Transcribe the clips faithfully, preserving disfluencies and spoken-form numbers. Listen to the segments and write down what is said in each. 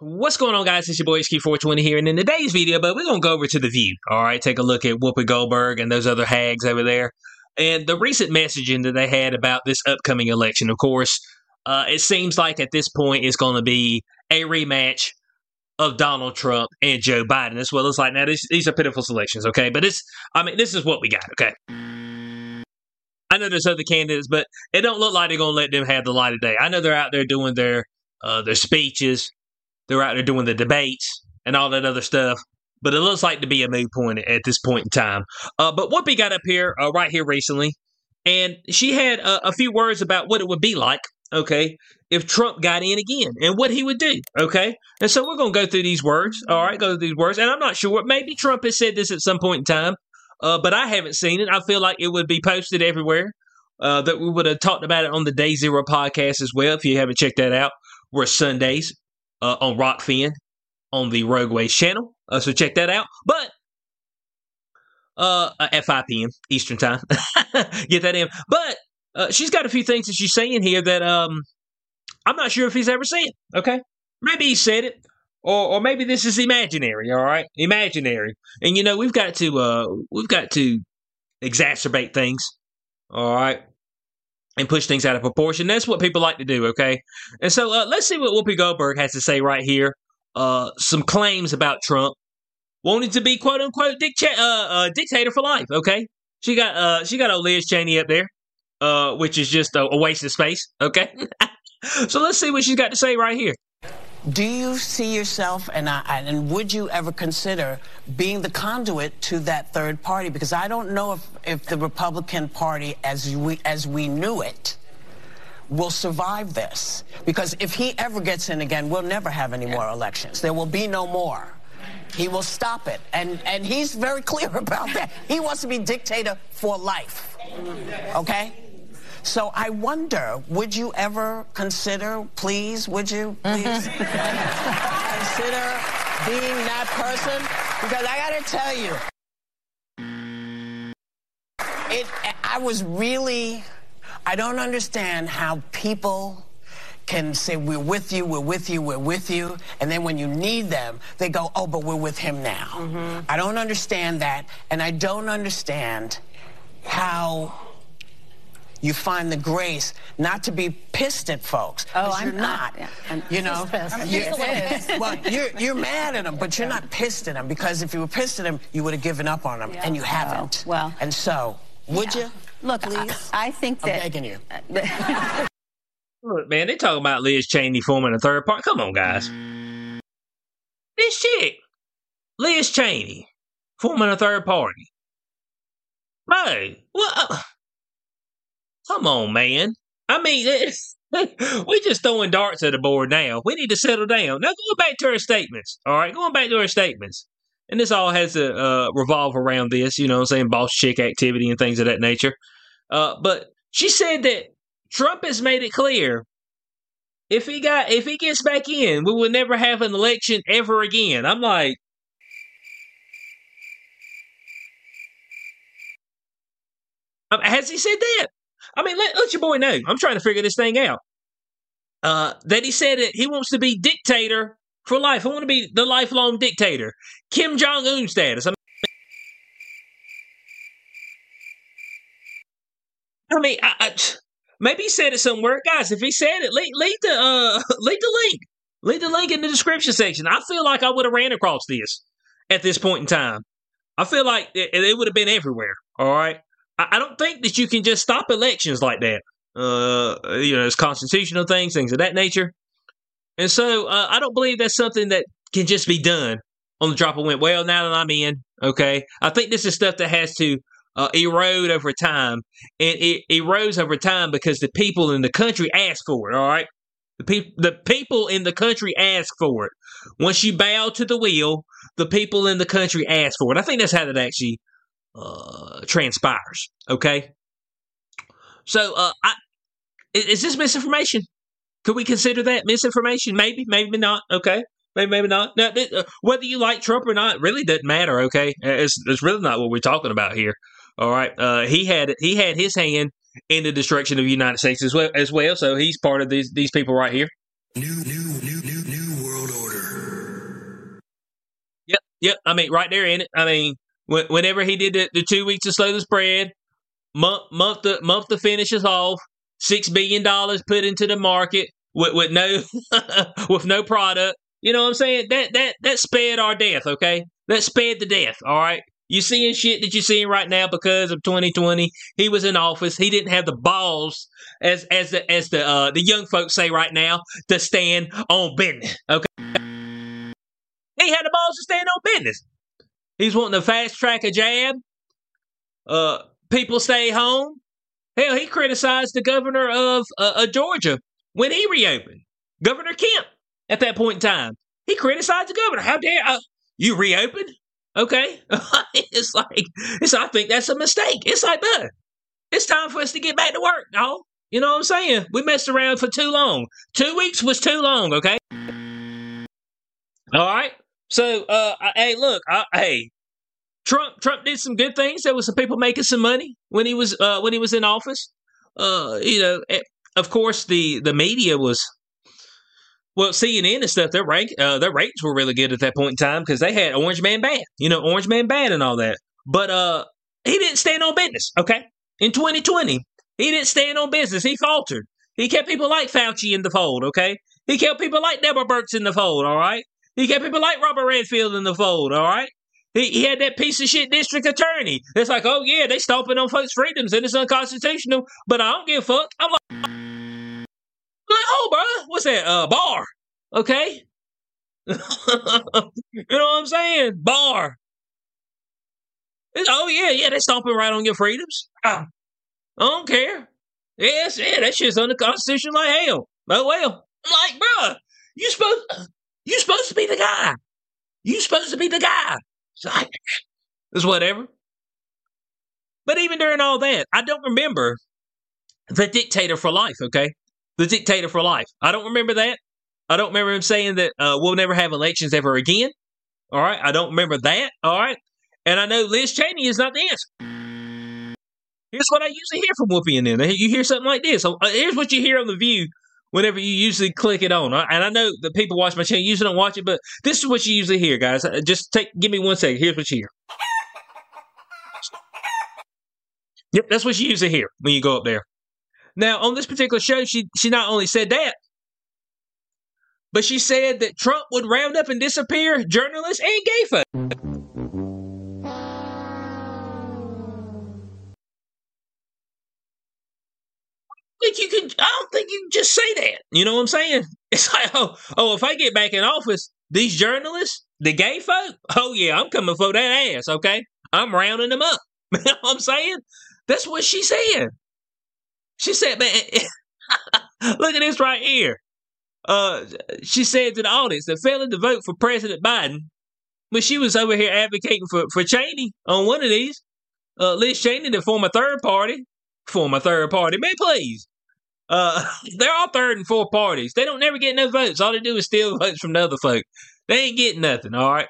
What's going on, guys? It's your boy Ski four twenty here, and in today's video, but we're going to go over to The View, all right? Take a look at Whoopi Goldberg and those other hags over there, and the recent messaging that they had about this upcoming election. Of course, uh, it seems like at this point, it's going to be a rematch of Donald Trump and Joe Biden. That's what it's like. Now, this, these are pitiful selections, okay? But it's, I mean, this is what we got, okay? I know there's other candidates, but it don't look like they're going to let them have the light of day. I know they're out there doing their uh, their speeches. They're out there doing the debates and all that other stuff. But it looks like to be a moot point at this point in time. Uh, but Whoopi got up here, uh, right here recently, and she had uh, a few words about what it would be like, okay, if Trump got in again and what he would do, okay? And so we're going to go through these words, all right, go through these words. And I'm not sure. Maybe Trump has said this at some point in time, uh, but I haven't seen it. I feel like it would be posted everywhere, uh, that we would have talked about it on the Day Zero podcast as well, if you haven't checked that out. We're Sundays. Uh, on Rockfin, on the Rogue Wave channel. Uh, so check that out. But uh, at five p.m. Eastern time. Get that in. But uh, she's got a few things that she's saying here that um, I'm not sure if he's ever seen. Okay? Maybe he said it. Or, or maybe this is imaginary, all right? Imaginary. And, you know, we've got to uh, we've got to exacerbate things, all right? And push things out of proportion. That's what people like to do, okay? And so uh, let's see what Whoopi Goldberg has to say right here. Uh, some claims about Trump wanting to be "quote unquote" dicta- uh, uh, dictator for life, okay? She got uh, she got old Liz Cheney up there, uh, which is just a, a waste of space, okay? So let's see what she's got to say right here. Do you see yourself, and I, and would you ever consider being the conduit to that third party? Because I don't know if, if the Republican Party, as we as we knew it, will survive this. Because if he ever gets in again, we'll never have any more elections. There will be no more. He will stop it, and and he's very clear about that. He wants to be dictator for life. Okay. So I wonder, would you ever consider, please, would you, please, consider being that person? Because I got to tell you, it, I was really, I don't understand how people can say, we're with you, we're with you, we're with you, and then when you need them, they go, oh, but we're with him now. Mm-hmm. I don't understand that, and I don't understand how you find the grace not to be pissed at folks. Oh, I'm you're not. not. I'm, you know, pissed. I'm you're, pissed. Well, you're you're mad at them, but you're not pissed at them, because if you were pissed at them, you would have given up on them, yeah. And you haven't. Oh, well, and so would yeah. you? Look, Liz, I, I think that I'm begging you. Look, man, they talking about Liz Cheney forming a third party. Come on, guys. This chick, Liz Cheney, forming a third party. Hey, what? Come on, man. I mean, we're just throwing darts at the board now. We need to settle down. Now, going back to her statements, all right? Going back to her statements. And this all has to uh, revolve around this, you know what I'm saying, boss chick activity and things of that nature. Uh, but she said that Trump has made it clear if he got if he gets back in, we will never have an election ever again. I'm like, has he said that? I mean, let, let your boy know. I'm trying to figure this thing out. Uh, that he said that he wants to be dictator for life. I want to be the lifelong dictator. Kim Jong Un status. I mean, I mean, I, I, maybe he said it somewhere. Guys, if he said it, leave, leave the uh, leave the link. Leave the link in the description section. I feel like I would have ran across this at this point in time. I feel like it, it would have been everywhere, all right? I, I don't think that you can just stop elections like that. Uh, you know, it's constitutional things, things of that nature. And so uh, I don't believe that's something that can just be done on the drop of a whim. Well, now that I'm in, okay, I think this is stuff that has to uh, erode over time. And it erodes over time because the people in the country ask for it, all right? The, pe- the people in the country ask for it. Once you bow to the wheel, the people in the country ask for it. I think that's how that actually uh, transpires, okay? So uh, I, is this misinformation? Could we consider that misinformation? Maybe, maybe not. Okay, maybe, maybe not. Now, th- uh, whether you like Trump or not really doesn't matter. Okay, it's it's really not what we're talking about here. All right, uh, he had he had his hand in the destruction of the United States as well. As well, so he's part of these these people right here. New, new, new, new, new world order. Yep, yep. I mean, right there in it. I mean, when, whenever he did the, the two weeks to slow the spread, month month to, month to finish us off. six billion dollars put into the market with, with no with no product. You know what I'm saying? That that that sped our death, okay? That sped the death, all right? You're seeing shit that you're seeing right now because of twenty twenty. He was in office. He didn't have the balls, as as the as the uh, the young folks say right now, to stand on business, okay? He had the balls to stand on business. He's wanting to fast track a jab. Uh, people stay home. Hell, he criticized the governor of uh, uh, Georgia when he reopened. Governor Kemp, at that point in time. He criticized the governor. How dare I, you reopen? Okay. It's like, it's, I think that's a mistake. It's like, bud, it's time for us to get back to work, dog. You know what I'm saying? We messed around for too long. Two weeks was too long, okay? All right. So, uh, I, hey, look, I, hey. Trump Trump did some good things. There was some people making some money when he was uh, when he was in office. Uh, you know, of course the, the media was well, C N N and stuff. Their rank uh, their ratings were really good at that point in time because they had Orange Man Bad, you know, Orange Man Bad and all that. But uh, he didn't stand on business. Okay, in twenty twenty, he didn't stand on business. He faltered. He kept people like Fauci in the fold. Okay, he kept people like Deborah Birx in the fold. All right, he kept people like Robert Redfield in the fold. All right. He, he had that piece of shit district attorney. It's like, oh, yeah, they stomping on folks' freedoms and it's unconstitutional, but I don't give a fuck. I'm like, I'm like oh, bro, what's that? Uh, bar. Okay. You know what I'm saying? Bar. It's, oh, yeah, yeah, they stomping right on your freedoms. Ah, I don't care. Yes, yeah, that shit's unconstitutional like hell. Oh, well. I'm like, bro, you supposed, you supposed to be the guy. You supposed to be the guy. It's whatever. But even during all that, I don't remember the dictator for life, okay? The dictator for life. I don't remember that. I don't remember him saying that uh, we'll never have elections ever again. All right? I don't remember that. All right? And I know Liz Cheney is not the answer. Here's what I usually hear from Whoopi and them. You hear something like this. Here's what you hear on The View whenever you usually click it on. And I know that people watch my channel, you usually don't watch it, but this is what you usually hear, guys. Just take, give me one second. Here's what you hear. Yep, that's what you usually hear when you go up there. Now, on this particular show, she, she not only said that, but she said that Trump would round up and disappear journalists and gay folks. You can, I don't think you can just say that. You know what I'm saying? It's like, oh, oh, if I get back in office, these journalists, the gay folk, oh yeah, I'm coming for that ass, okay? I'm rounding them up. You know what I'm saying? That's what she said. She said, man, look at this right here. Uh, she said to the audience that failing to vote for President Biden, when she was over here advocating for, for Cheney on one of these, uh, Liz Cheney, to form a third party, form a third party, man, please. Uh, they're all third and fourth parties. They don't never get no votes. All they do is steal votes from the other folk. They ain't getting nothing, all right?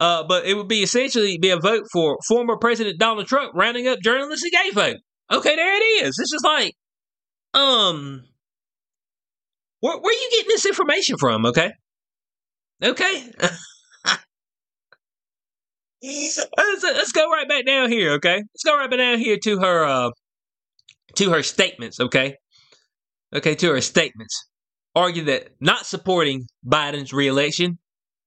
Uh, but it would be essentially be a vote for former President Donald Trump rounding up journalists and gay folk. Okay, there it is. This is like, um, where, where are you getting this information from, okay? Okay. let's, let's go right back down here, okay? Let's go right back down here to her, uh, to her statements, okay? Okay, to her statements. Argued that not supporting Biden's reelection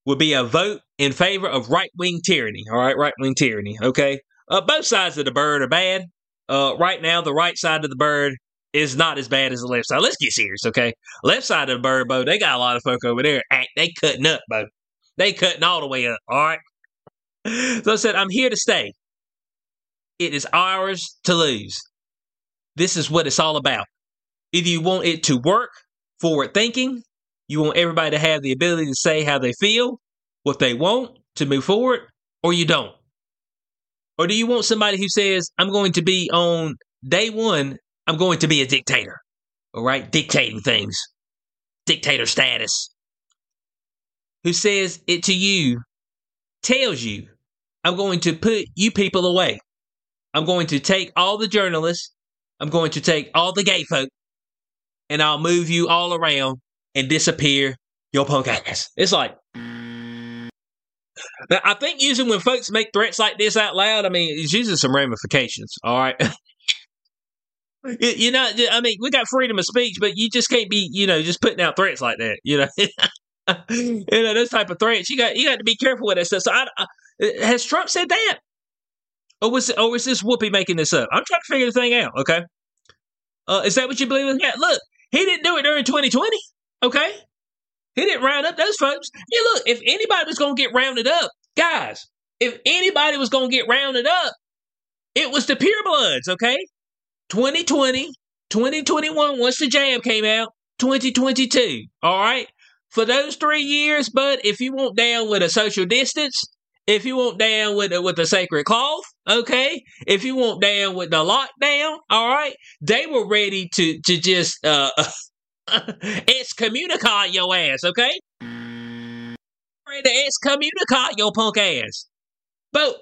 would be a vote in favor of right-wing tyranny, all right? Right-wing tyranny, okay? Uh, both sides of the bird are bad. Uh, right now, the right side of the bird is not as bad as the left side. Let's get serious, okay? Left side of the bird, Bo, they got a lot of folk over there. They cutting up, Bo. They cutting all the way up, all right? So I said, I'm here to stay. It is ours to lose. This is what it's all about. Either you want it to work, forward thinking, you want everybody to have the ability to say how they feel, what they want, to move forward, or you don't. Or do you want somebody who says, I'm going to be on day one, I'm going to be a dictator, all right? Dictating things, dictator status. Who says it to you, tells you, I'm going to put you people away. I'm going to take all the journalists, I'm going to take all the gay folk, and I'll move you all around and disappear your punk ass. It's like, now, I think usually when folks make threats like this out loud, I mean, it's usually some ramifications, all right? You know, I mean, we got freedom of speech, but you just can't be, you know, just putting out threats like that, you know? You know, those type of threats, you got you got to be careful with that stuff. So I, I, has Trump said that? Or was, or was this Whoopi making this up? I'm trying to figure the thing out, okay? Uh, is that what you believe in? Yeah, look, he didn't do it during twenty twenty, okay? He didn't round up those folks. Yeah, look, if anybody was going to get rounded up, guys, if anybody was going to get rounded up, it was the purebloods, okay? twenty twenty, twenty twenty-one, once the jam came out, twenty twenty-two, all right? For those three years, bud, if you want down with a social distance, if you want down with the, with the sacred cloth, okay? If you want down with the lockdown, all right? They were ready to, to just uh, excommunicate your ass, okay? Ready to excommunicate your punk ass. But,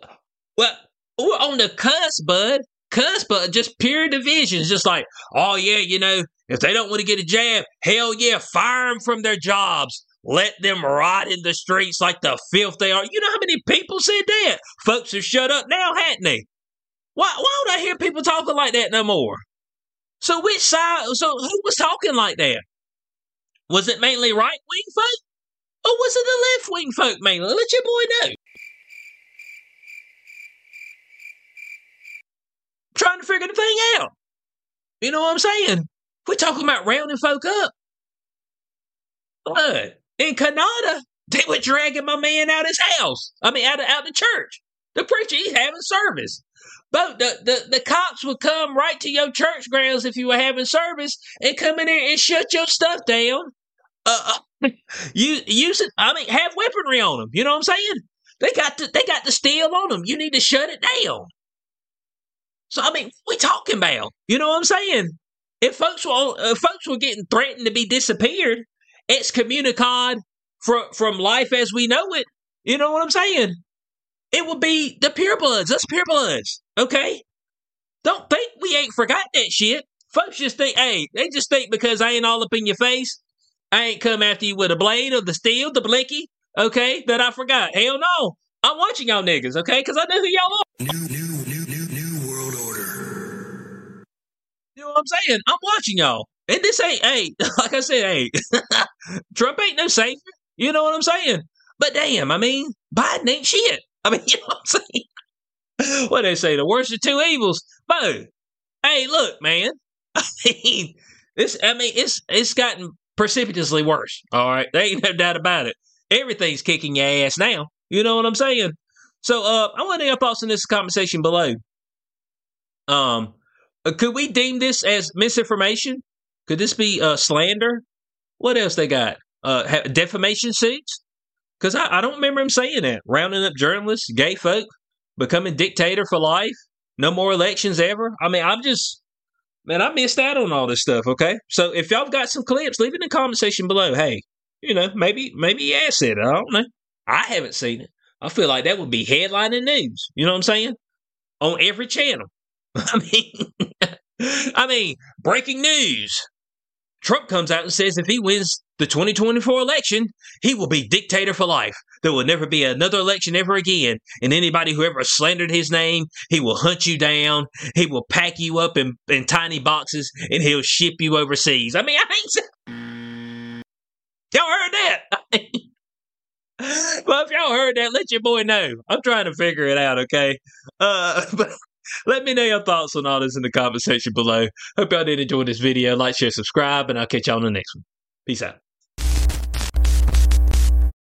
well, we're on the cusp, bud. Cusp, but just pure divisions. Just like, oh, yeah, you know, if they don't want to get a jab, hell yeah, fire them from their jobs. Let them rot in the streets like the filth they are. You know how many people said that? Folks have shut up now, hadn't they? Why, why don't I hear people talking like that no more? So which side, so who was talking like that? Was it mainly right-wing folk? Or was it the left-wing folk mainly? Let your boy know. I'm trying to figure the thing out. You know what I'm saying? We're talking about rounding folk up. Blood. In Canada, they were dragging my man out his house. I mean, out of out the church. The preacher, he's having service. But the, the, the cops would come right to your church grounds if you were having service and come in there and shut your stuff down. Uh, uh, you use it. I mean, have weaponry on them. You know what I'm saying? They got the, they got the steel on them. You need to shut it down. So I mean, what we talking about? You know what I'm saying? If folks were on, uh, folks were getting threatened to be disappeared. Excommunicad from from life as we know it. You know what I'm saying? It would be the purebloods. That's purebloods. Okay? Don't think we ain't forgot that shit. Folks just think, hey, they just think because I ain't all up in your face, I ain't come after you with a blade or the steel, the blicky, okay, that I forgot. Hell no. I'm watching y'all niggas, okay? Because I know who y'all are. New, new, new, new, new world order. You know what I'm saying? I'm watching y'all. And this ain't, hey, like I said, hey, Trump ain't no savior. You know what I'm saying? But damn, I mean, Biden ain't shit. I mean, you know what I'm saying? What they say, the worst of two evils. Bo, hey, look, man. I mean, this, I mean, it's it's gotten precipitously worse. All right, there ain't no doubt about it. Everything's kicking your ass now. You know what I'm saying? So, uh, I want to hear your thoughts on this conversation below. Um, could we deem this as misinformation? Could this be uh, slander? What else they got? Uh, ha- defamation suits? Because I, I don't remember him saying that. Rounding up journalists, gay folk, becoming dictator for life, no more elections ever. I mean, I'm just, man, I missed out on all this stuff, okay? So if y'all got some clips, leave it in the comment section below. Hey, you know, maybe, maybe he has said it. I don't know. I haven't seen it. I feel like that would be headlining news. You know what I'm saying? On every channel. I mean, I mean, breaking news. Trump comes out and says if he wins the twenty twenty-four election, he will be dictator for life. There will never be another election ever again. And anybody who ever slandered his name, he will hunt you down. He will pack you up in, in tiny boxes, and he'll ship you overseas. I mean, I ain't... Y'all heard that? Well, if y'all heard that, let your boy know. I'm trying to figure it out, okay? Uh, but... Let me know your thoughts on all this in the comment section below. Hope y'all did enjoy this video. Like, share, subscribe, and I'll catch y'all on the next one. Peace out.